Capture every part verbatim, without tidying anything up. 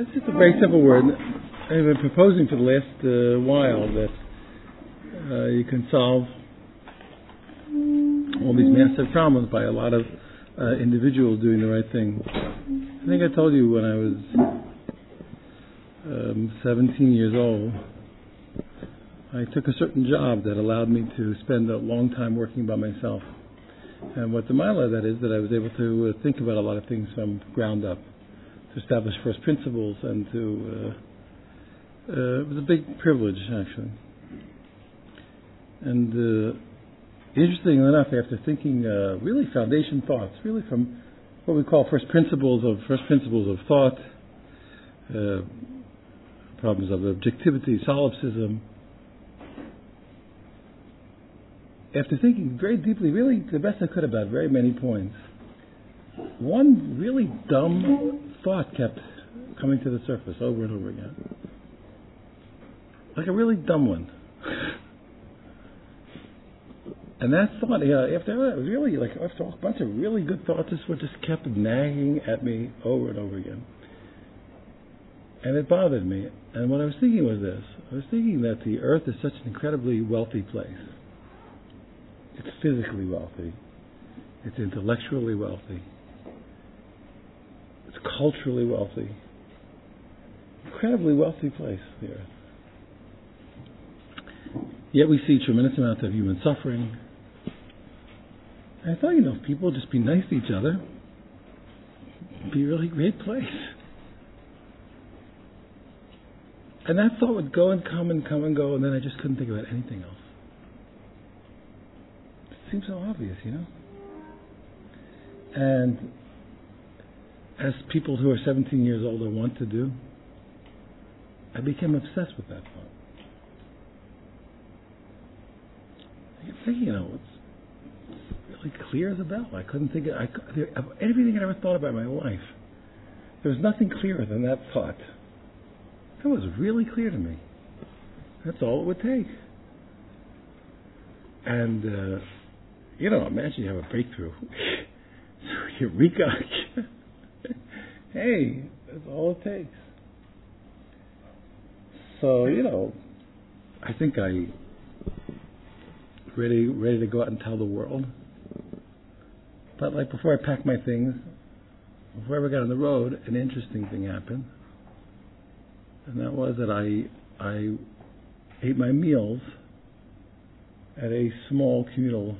It's just a very simple word. I've been proposing for the last uh, while that uh, you can solve all these massive problems by a lot of uh, individuals doing the right thing. I think I told you when I was um, seventeen years old, I took a certain job that allowed me to spend a long time working by myself. And what the mila of that is that I was able to uh, think about a lot of things from ground up, to establish first principles, and to uh, uh, it was a big privilege actually. And uh, interestingly enough, after thinking uh, really foundation thoughts, really from what we call first principles of first principles of thought, uh, problems of objectivity, solipsism. After thinking very deeply, really the best I could about very many points, one really dumb thought kept coming to the surface over and over again. Like a really dumb one. And that thought, yeah, after that, it was really like after a bunch of really good thoughts, this one just kept nagging at me over and over again. And it bothered me. And what I was thinking was this. I was thinking that the earth is such an incredibly wealthy place. It's physically wealthy. It's intellectually wealthy. It's culturally wealthy. Incredibly wealthy place, the earth. Yet we see tremendous amounts of human suffering. I thought, you know, if people just be nice to each other, it'd be a really great place. And that thought would go and come and come and go, and then I just couldn't think about anything else. Seems so obvious, you know. And as people who are seventeen years old or want to do, I became obsessed with that thought. I think, you know, it's really clear as a bell. I couldn't think of, I, of everything I ever thought about in my life. There was nothing clearer than that thought. That was really clear to me. That's all it would take. And uh, you know, imagine you have a breakthrough. Eureka! Hey, that's all it takes. So, you know, I think I ready ready to go out and tell the world. But like before I packed my things, before I ever got on the road, an interesting thing happened, and that was that I I ate my meals at a small communal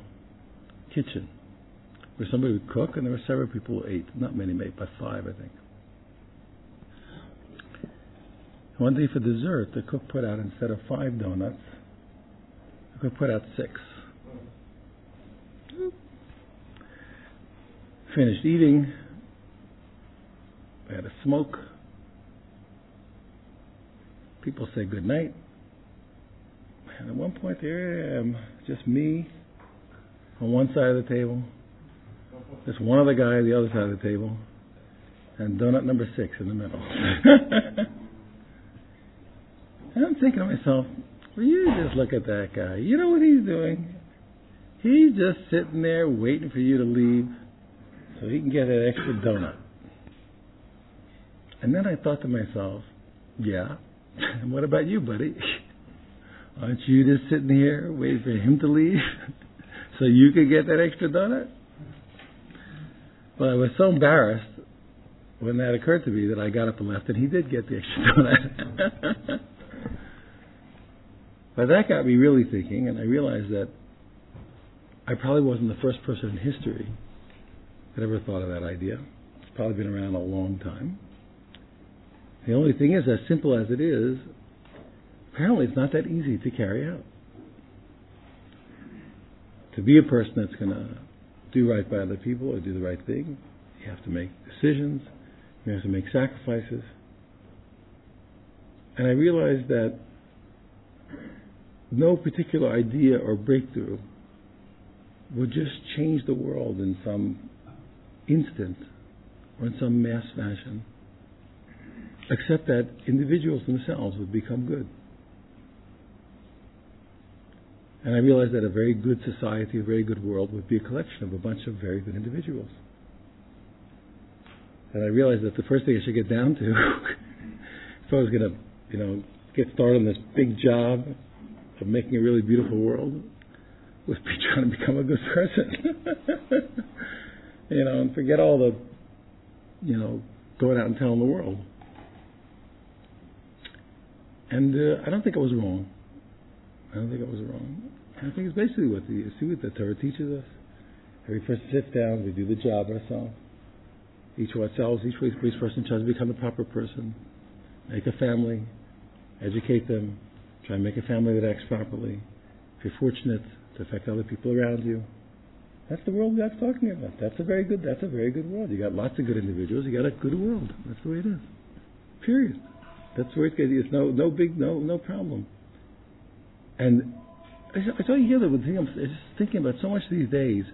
kitchen where somebody would cook, and there were several people who ate. Not many made, but five, I think. One day for dessert, the cook put out, instead of five donuts, the cook put out six. Finished eating, I had a smoke. People say good night. And at one point there I am, just me on one side of the table, just one other guy on the other side of the table, and donut number six in the middle. And I'm thinking to myself, will you just look at that guy? You know what he's doing? He's just sitting there waiting for you to leave so he can get that extra donut. And then I thought to myself, yeah, and what about you, buddy? Aren't you just sitting here waiting for him to leave so you could get that extra donut? Well, I was so embarrassed when that occurred to me that I got up and left, and he did get the extra donut. But that got me really thinking, and I realized that I probably wasn't the first person in history that ever thought of that idea. It's probably been around a long time. The only thing is, as simple as it is, apparently it's not that easy to carry out. To be a person that's going to do right by other people or do the right thing, you have to make decisions, you have to make sacrifices. And I realized that no particular idea or breakthrough would just change the world in some instant or in some mass fashion, except that individuals themselves would become good. And I realized that a very good society, a very good world, would be a collection of a bunch of very good individuals. And I realized that the first thing I should get down to So I was going to, you know, get started on this big job of making a really beautiful world was trying to become a good person. You know, and forget all the, you know, going out and telling the world. And uh, I don't think it was wrong. I don't think it was wrong. I think it's basically what the, see what the Torah teaches us. Every person sits down, we do the job ourselves. Each of ourselves, each, each person tries to become the proper person. Make a family, educate them, try and make a family that acts properly. If you're fortunate, to affect other people around you. That's the world God's talking about. That's a very good. That's a very good world. You got lots of good individuals. You got a good world. That's the way it is. Period. That's where it's going. It's no, no big, no, no problem. And I saw you hear that. I'm just thinking about so much these days.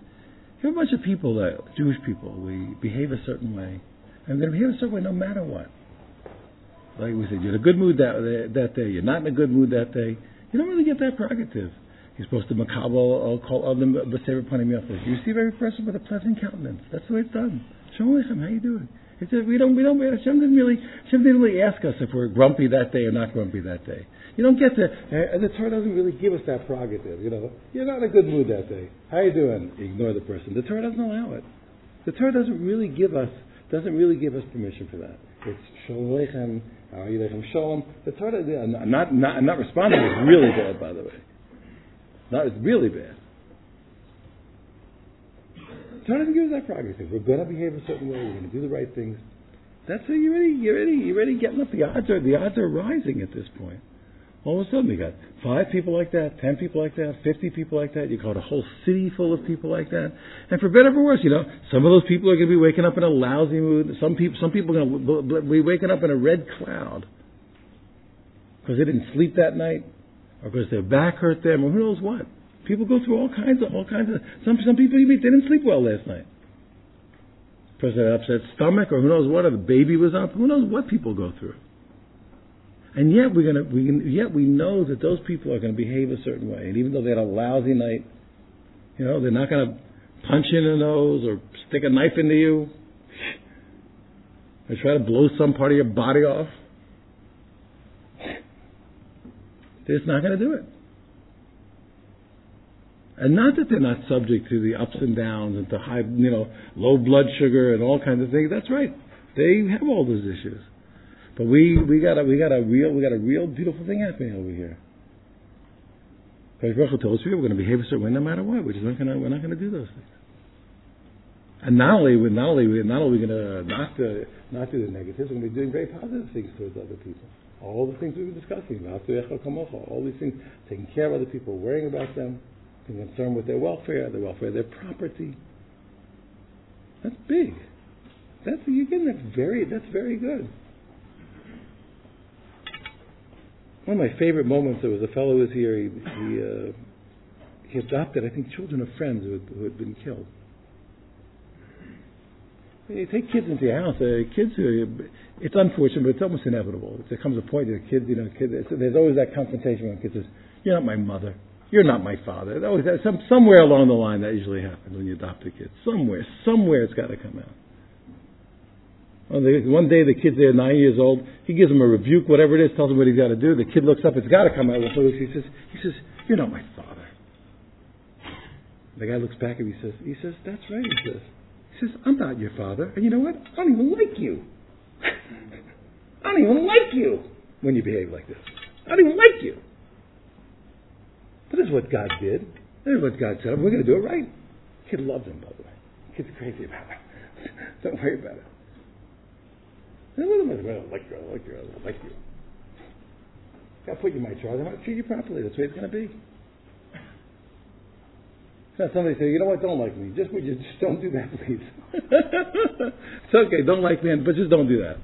You have a bunch of people, that, Jewish people, we behave a certain way, and they behave a certain way no matter what. Like we said, you're in a good mood that that day. You're not in a good mood that day. You don't really get that prerogative. You're supposed to makabel, I'll call of them, but save upon him. You receive every person with a pleasant countenance. That's the way it's done. Shalom Aleichem, how you doing? He said, we don't, we don't, Hashem didn't really, Hashem didn't really ask us if we're grumpy that day or not grumpy that day. You don't get to, uh, the Torah doesn't really give us that prerogative, you know. You're not in a good mood that day. How you doing? Ignore the person. The Torah doesn't allow it. The Torah doesn't really give us, doesn't really give us permission for that. It's Shalom Aleichem, how are you, Aleichem Shalom. The Torah, not, not, not responding is really bad, by the way. Not, it's really bad. Try to give us that prerogative. We're going to behave a certain way. We're going to do the right things. That's it. You're already, you're already, you're already getting up. The odds are, the odds are rising at this point. All of a sudden, you got five people like that, ten people like that, fifty people like that. You got a whole city full of people like that. And for better or worse, you know, some of those people are going to be waking up in a lousy mood. Some people, some people are going to be waking up in a red cloud because they didn't sleep that night. Or because their back hurt them, or who knows what. People go through all kinds of, all kinds of, some some people you meet, they didn't sleep well last night. The person had an upset stomach, or who knows what, or the baby was up, who knows what people go through. And yet we're gonna, we yet we know that those people are gonna behave a certain way, and even though they had a lousy night, you know, they're not gonna punch you in the nose, or stick a knife into you, or try to blow some part of your body off. They're just not going to do it. And not that they're not subject to the ups and downs and to high, you know, low blood sugar and all kinds of things. That's right. They have all those issues. But we, we got a we got a real we got a real beautiful thing happening over here. Because Rachel told us we're going to behave a certain way no matter what. We're just not going to we're not going to do those things. And not only we're not only we're not only going to not to, not do the negatives, we're going to be doing very positive things towards other people. All the things we were discussing about the Echel Kamocha, all these things, taking care of other people, worrying about them, being concerned with their welfare, the welfare of their property. That's big. That's again. That's very. That's very good. One of my favorite moments. There was a fellow who was here. He he, uh, he adopted, I think, children of friends who had, who had been killed. You take kids into your house. Uh, kids, uh, it's unfortunate, but it's almost inevitable. There comes a point where kids, you know, kids. There's always that confrontation when kids says, "You're not my mother. You're not my father." Always, some, somewhere along the line, that usually happens when you adopt a kid. Somewhere, somewhere, it's got to come out. Well, they, one day, the kid's there, nine years old. He gives him a rebuke, whatever it is, tells him what he's got to do. The kid looks up. It's got to come out. So he says, "He says, you're not my father." The guy looks back at him. He says, "He says, that's right." He says. He says, I'm not your father, and you know what? I don't even like you. I don't even like you when you behave like this. I don't even like you. But this is what God did. This is what God said. We're going to do it right. Kid loves him, by the way. Kid's crazy about it. Don't worry about it. I don't like you. I don't like you. I don't like you. I'll put you in my charge. I'm going to treat you properly. That's the way it's going to be. Now somebody say, you know what, don't like me. Just, you, just don't do that, please. It's okay, don't like me, but just don't do that.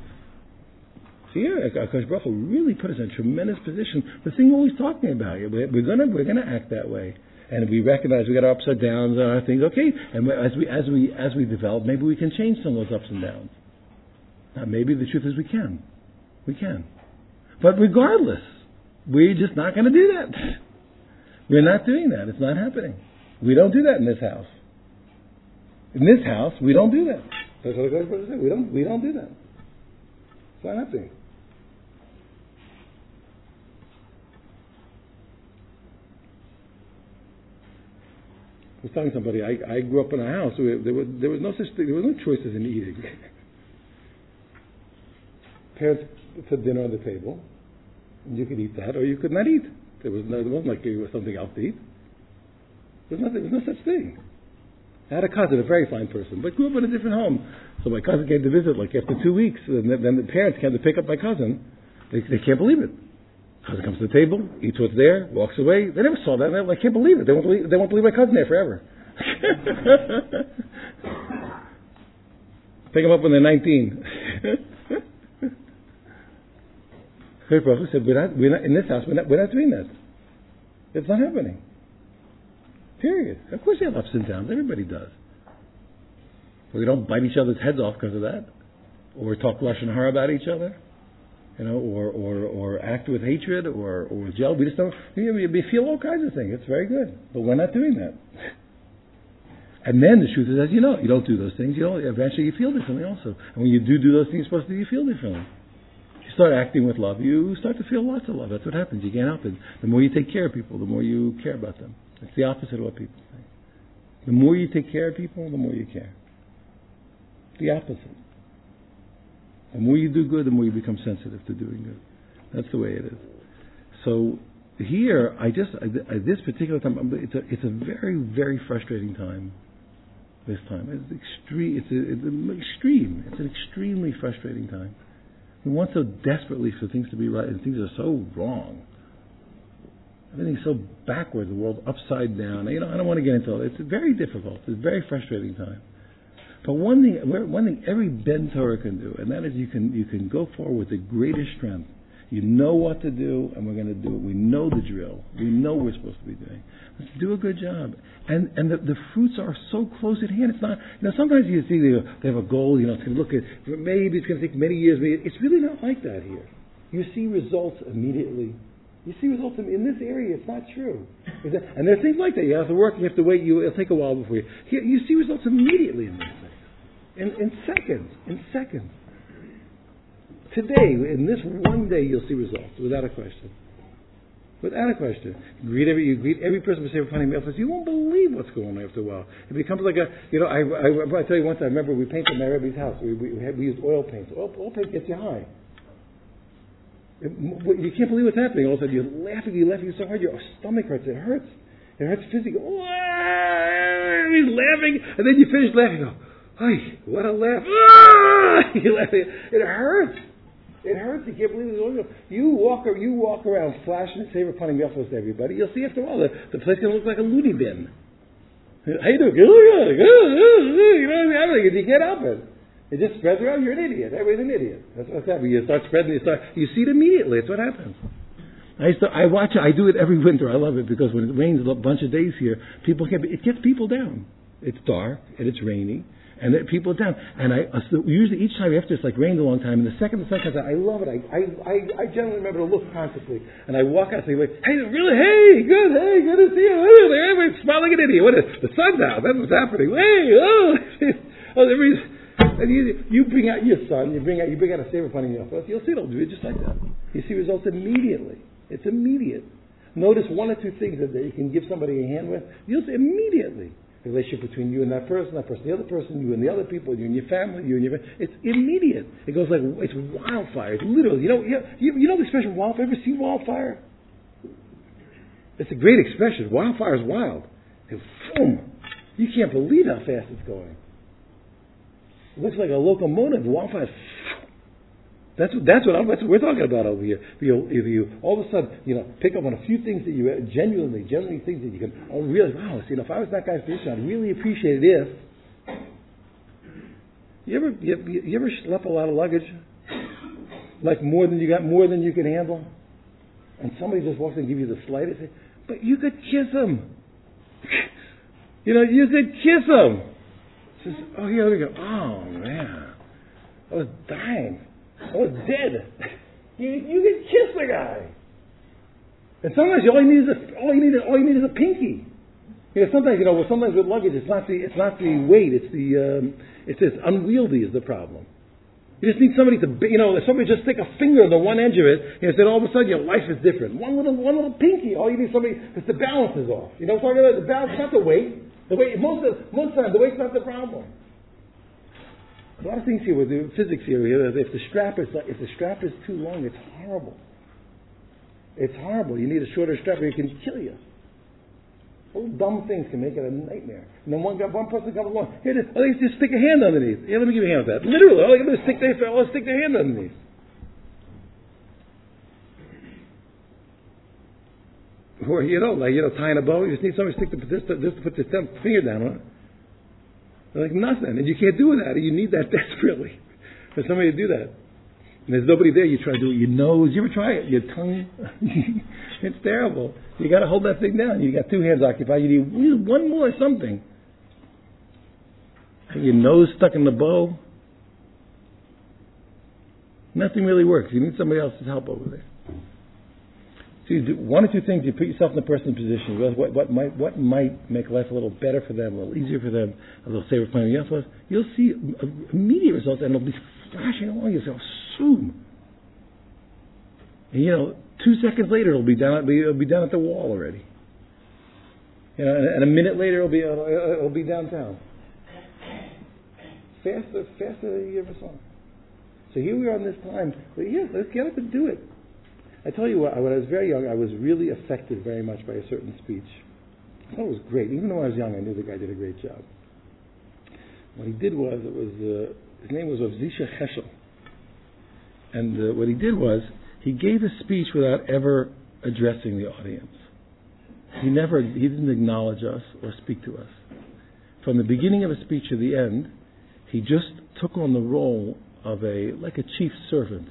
See, here, Akash Baruch Hu really put us in a tremendous position. The thing we're always talking about, we're gonna, we're gonna act that way, and we recognize we got our ups and downs and our things. Okay, and as we, as we, as we develop, maybe we can change some of those ups and downs. Now, maybe the truth is we can, we can, but regardless, we're just not going to do that. We're not doing that. It's not happening. We don't do that in this house. In this house, we don't do that. That's what the God's brother said. We don't, we don't do that. It's not happening. I was telling somebody, I, I grew up in a house where there was, there was no such thing, there were no choices in eating. Parents put dinner on the table, and you could eat that, or you could not eat. There, was no, there wasn't like there was something else to eat. There was, nothing, there was no such thing. I had a cousin, a very fine person, but grew up in a different home. So my cousin came to visit, like after two weeks, and then the parents came to pick up my cousin. They, they can't believe it. Cousin comes to the table, eats what's there, walks away. They never saw that. They like, can't believe it. They won't believe, they won't believe my cousin there forever. Pick them up when they're nineteen. Her brother said, we're not, we're not, in this house, we're not, we're not doing that. It's not happening. Period. Of course you have ups and downs. Everybody does. But we don't bite each other's heads off because of that. Or talk Lashon Hara about each other. You know, or, or, or act with hatred or, or with jealousy. We just don't, we feel all kinds of things. It's very good. But we're not doing that. And then the truth is, as you know, you don't do those things. You don't, eventually you feel differently also. And when you do do those things, supposed to you feel differently. You start acting with love. You start to feel lots of love. That's what happens. You can't help it. The more you take care of people, the more you care about them. It's the opposite of what people think. The more you take care of people, the more you care. The opposite. The more you do good, the more you become sensitive to doing good. That's the way it is. So here, I just I, at this particular time, it's a it's a very very frustrating time. This time, it's extreme. It's, a, it's an extreme. It's an extremely frustrating time. We want so desperately for things to be right, and things are so wrong. Everything's so backwards. The world's upside down. You know, I don't want to get into all that. It's very difficult. It's a very frustrating time. But one thing, one thing every ben Torah can do, and that is you can you can go forward with the greatest strength. You know what to do, and we're going to do it. We know the drill. We know we're supposed to be doing. Let's do a good job. And and the, the fruits are so close at hand. It's not. You know, sometimes you see they they have a goal. You know, it's going to look at maybe it's going to take many years. Maybe it's really not like that here. You see results immediately. You see results in this area. It's not true. And there are things like that. You have to work. You have to wait. You, it'll take a while before you. Here, you see results immediately in this. In, in seconds, in seconds. Today, in this one day, you'll see results, without a question. Without a question. You greet every, you greet every person with a you won't believe what's going on after a while. It becomes like a, you know, I, I, I tell you once, I remember we painted my Rebbe's house. We, we, we used oil paint. Oil, oil paint gets you high. It, you can't believe what's happening. All of a sudden, you're laughing, you're laughing so hard, your stomach hurts, it hurts. It hurts physically. He's laughing, and then you finish laughing, oh, hey, what a laugh. Ah! It hurts. It hurts. You can't believe it. You walk, you walk around flashing the saber punning mufflers to everybody. You'll see after a while the, the place is going to look like a loony bin. How you doing? You know what I mean? If you get up it, it just spreads around. You're an idiot. Everybody's an idiot. That's what's happening. You start spreading. You, start, you see it immediately. It's what happens. I, used to, I watch it. I do it every winter. I love it because when it rains a bunch of days here, people can't. It gets people down. It's dark and it's rainy. And that people down. And I so usually each time after it's like rained a long time, and the second the sun comes out, I love it. I I, I, I generally remember to look constantly. And I walk out and say, hey, really, hey, good, hey, good to see you. Everybody's smiling at an idiot. What is the sun's out? That's what's happening. Hey, oh, and you, you bring out your son. You bring out you bring out a saber finding your office. You'll see it'll do it just like that. You see results immediately. It's immediate. Notice one or two things that you can give somebody a hand with. You'll see immediately. The relationship between you and that person, that person, the other person, you and the other people, you and your family, you and your—it's immediate. It goes like it's wildfire. It's literally, you know, you, you know the expression wildfire. Ever seen wildfire? It's a great expression. Wildfire is wild. It's boom! You can't believe how fast it's going. It looks like a locomotive. Wildfire. That's what, that's what I'm, that's what we're talking about over here. If you, if you all of a sudden, you know, pick up on a few things that you genuinely, genuinely think that you can, oh, really, wow, see, if I was that guy's position, I'd really appreciate it if. You ever, you, you ever schlep a lot of luggage? Like more than you got, more than you can handle? And somebody just walks in and gives you the slightest thing. But you could kiss him. You know, you could kiss him. Just, oh, here, let me go. Oh, man. I was dying. I was dead. You you can kiss the guy. And sometimes all you need is a, all you need is, all you need is a pinky. You know, sometimes you know, well, sometimes with luggage, it's not the it's not the weight, it's the um, it's this unwieldy is the problem. You just need somebody to you know, if somebody just stick a finger on the one edge of it, and then all of a sudden your life is different. One little one little pinky. All you need is somebody because the balance is off. You know, talking about the balance, not the weight. The weight, most of, most times, the weight's not the problem. A lot of things here with the physics here. If the strap is if the strap is too long, it's horrible. It's horrible. You need a shorter strap, or it can kill you. All dumb things can make it a nightmare. And then one guy, one person comes along. Here it is. Oh, they just stick a hand underneath. Yeah, let me give you a hand with that. Literally, all they do is stick their oh, stick their hand underneath. Or you know, like you know, tying a bow, you just need somebody to stick the just to, just to put the thumb finger down on it. They're like nothing, and you can't do that. You need that desperately for somebody to do that. And there's nobody there. You try to do it. Your nose, you ever try it? Your tongue, it's terrible. You got to hold that thing down. You got two hands occupied. You need one more something. And your nose stuck in the bow. Nothing really works. You need somebody else's help over there. So you do one or two things. You put yourself in the person's position. What, what, might, what might make life a little better for them, a little easier for them, a little safer for them? You'll see immediate results, and it'll be flashing along yourself. Zoom. And you know, two seconds later, it'll be down. It'll be down at the wall already. You know, and a minute later, it'll be it'll, it'll be downtown. Faster, faster than you ever saw. So here we are in this time. But yeah, let's get up and do it. I tell you what, when I was very young, I was really affected very much by a certain speech. I thought it was great. Even though I was young, I knew the guy did a great job. What he did was, it was uh, his name was Joshua Heschel. And uh, what he did was, he gave a speech without ever addressing the audience. He never, he didn't acknowledge us or speak to us. From the beginning of a speech to the end, he just took on the role of a, like a chief servant.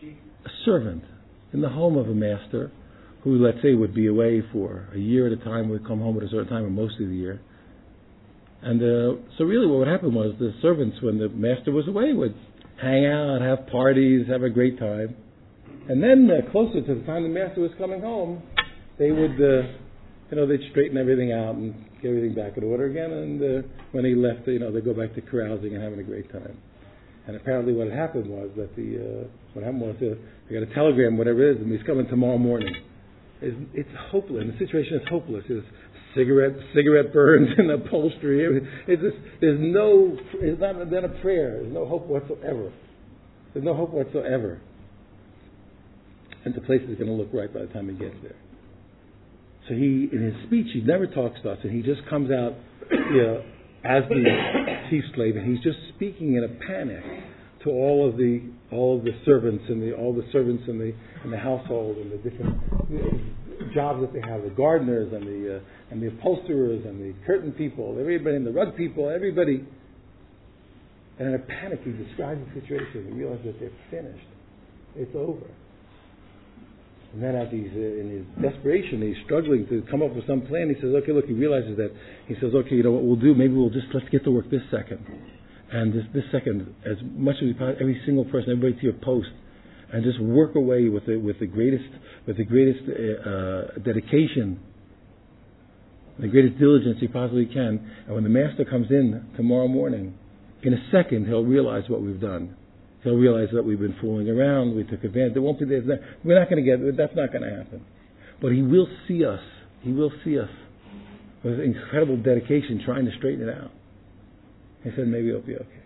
Chief? A servant. In the home of a master who, let's say, would be away for a year at a time, would come home at a certain time, or most of the year. And uh, so really what would happen was the servants, when the master was away, would hang out, have parties, have a great time. And then uh, closer to the time the master was coming home, they would, uh, you know, they'd straighten everything out and get everything back in order again. And uh, when he left, you know, they'd go back to carousing and having a great time. And apparently what had happened was that the, uh, what happened was uh, I got a telegram, whatever it is, and he's coming tomorrow morning. It's, it's hopeless. The situation is hopeless. There's cigarette, cigarette burns in the upholstery. It's just, there's no, it's not then a prayer. There's no hope whatsoever. There's no hope whatsoever. And the place is going to look right by the time he gets there. So he, in his speech, he never talks to us, and he just comes out, you know, as the chief slave, and he's just speaking in a panic to all of the all of the servants and the all the servants in the in the household and the different jobs that they have, the gardeners and the uh, and the upholsterers and the curtain people, everybody and the rug people, everybody. And in a panic, he describes the situation. He realizes that they're finished; it's over. And then, as he's uh, in his desperation, he's struggling to come up with some plan. He says, "Okay, look." He realizes that. He says, "Okay, you know what we'll do? Maybe we'll just let's get to work this second, and this, this second, as much as we possibly, every single person, everybody to your post, and just work away with the with the greatest with the greatest uh, dedication, the greatest diligence you possibly can. And when the master comes in tomorrow morning, in a second, he'll realize what we've done." He'll realize that we've been fooling around, we took advantage. There won't be there's not, we're not going to get that's not going to happen. But he will see us. He will see us with incredible dedication, trying to straighten it out. He said, maybe it'll be okay.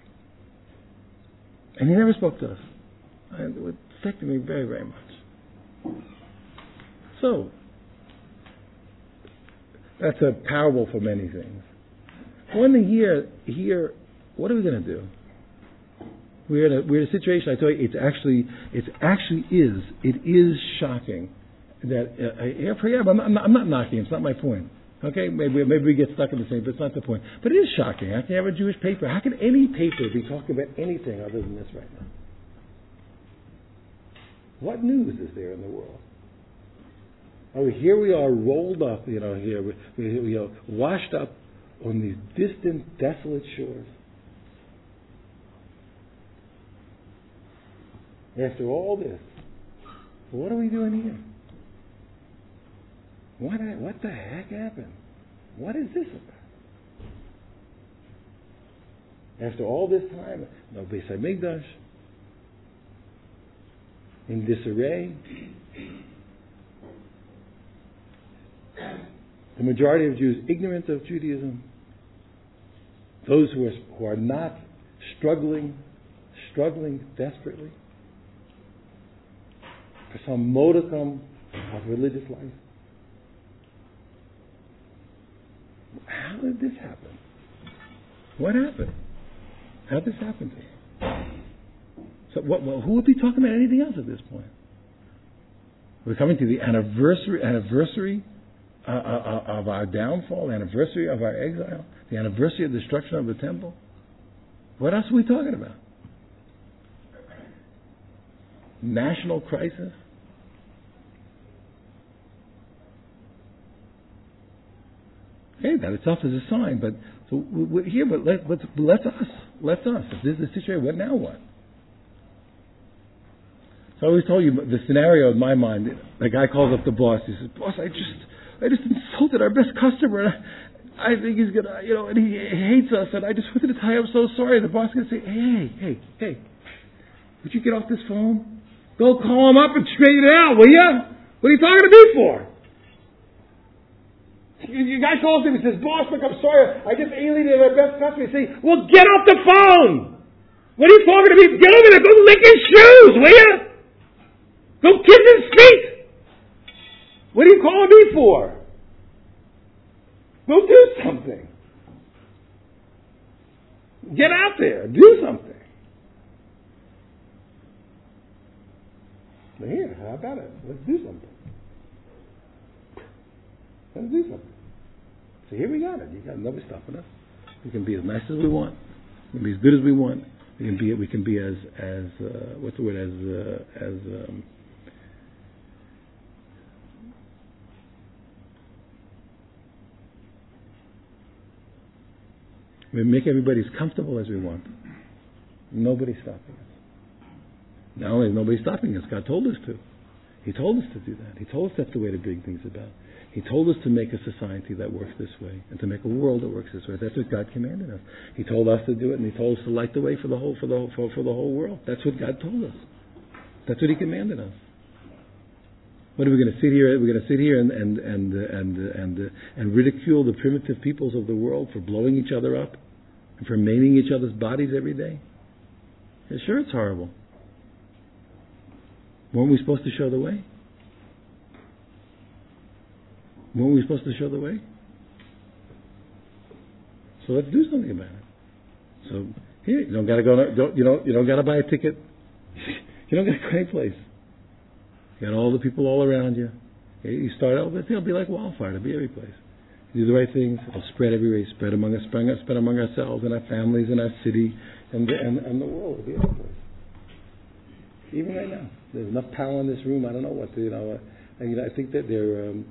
And he never spoke to us. And it affected me very, very much. So that's a parable for many things. One thing here, here, what are we going to do? We're in, a, we're in a situation, I tell you, it's actually, it actually is, it is shocking that, uh, I'm, not, I'm not knocking, it's not my point, okay, maybe, maybe we get stuck in the same, but it's not the point, but it is shocking. I can have a Jewish paper, how can any paper be talking about anything other than this right now? What news is there in the world? Oh, here we are rolled up, you know, here, we, we, we are washed up on these distant, desolate shores. After all this, what are we doing here? What, what the heck happened? What is this about? After all this time, no Besai Migdash, in disarray. the majority of Jews ignorant of Judaism, those who are, who are not struggling, struggling desperately for some modicum of religious life. How did this happen? What happened? How did this happen to him? So, what, well, who would be talking about anything else at this point? We're coming to the anniversary, anniversary uh, uh, of our downfall, anniversary of our exile, the anniversary of the destruction of the temple. What else are we talking about? National crisis. Okay, that itself is a sign, but so we're here. But let, let's let us, let us. If this is the situation, what now? What? So I always told you the scenario in my mind. The guy calls up the boss. He says, "Boss, I just, I just insulted our best customer. And I, I think he's gonna, you know, and he hates us. And I just wanted to tell you I'm so sorry." The boss is gonna say, "Hey, hey, hey, would you get off this phone? Go call him up and straighten it out, will you? What are you talking to me for?" The guy calls him and says, "Boss, look, I'm sorry. I just alienated my best customer." He says, "Well, get off the phone. What are you talking to me? Get over there. Go lick his shoes, will you? Go kiss his feet. What are you calling me for? Go do something. Get out there. Do something." But here, how about it? Let's do something. Let's do something. So here we got it. You got nobody stopping us. We can be as nice as we want. We can be as good as we want. We can be. We can be as as uh, what's the word? As uh, as um, we make everybody as comfortable as we want. Nobody's stopping us. Not only is nobody stopping us, God told us to. He told us to do that. He told us that's the way to bring things about. He told us to make a society that works this way and to make a world that works this way. That's what God commanded us. He told us to do it, and He told us to light the way for the whole for the whole, for, for the whole world. That's what God told us. That's what He commanded us. What are we going to sit here? We're going to sit here and and and and and, and, and ridicule the primitive peoples of the world for blowing each other up and for maiming each other's bodies every day? And sure, it's horrible. Weren't we supposed to show the way? Weren't we supposed to show the way? So let's do something about it. So here, you don't gotta go. Don't, you know, you don't gotta buy a ticket. You don't gotta go anyplace. You got all the people all around you. You start out, it'll be like wildfire. It'll be every place. You do the right things. It'll spread everywhere. Spread among us. Spread among ourselves and our families and our city and the, and, and the world. It'll be every place. Even right now, there's enough power in this room. I don't know what to, you know. Uh, and, you know, I think that they're. Um,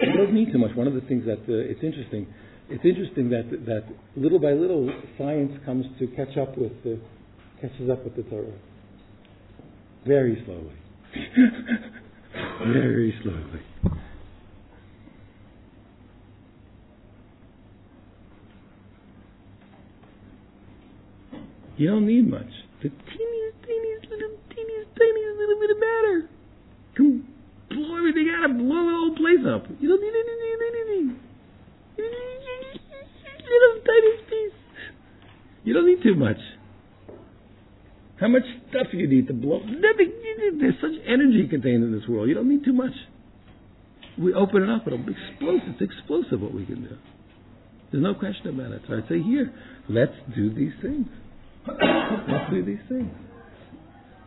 It doesn't mean too much. One of the things that uh, it's interesting, it's interesting that that little by little science comes to catch up with, the, catches up with the Torah. Very slowly. Very slowly. You don't need much. The teeniest, teeniest little, teeniest, teeniest little bit of matter. Come. Blow everything out, blow the whole place up. You don't need anything, anything. You don't need a little tiny piece. You don't need too much. How much stuff do you need to blow? Nothing. There's such energy contained in this world. You don't need too much. We open it up, it'll be explosive. It's explosive what we can do. There's no question about it. So I'd say here, let's do these things. Let's do these things.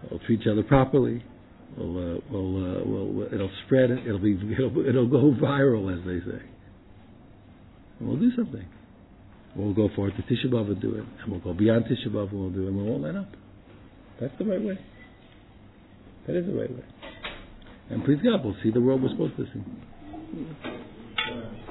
We'll treat each other properly. We'll, uh, we'll, uh, we'll, it'll spread. It'll be. It'll, it'll go viral, as they say. And we'll do something. We'll go forward to Tisha B'Av and do it, and we'll go beyond Tisha B'Av and we'll do it, and we won't let up. That's the right way. That is the right way. And please God, we'll see the world we're supposed to see.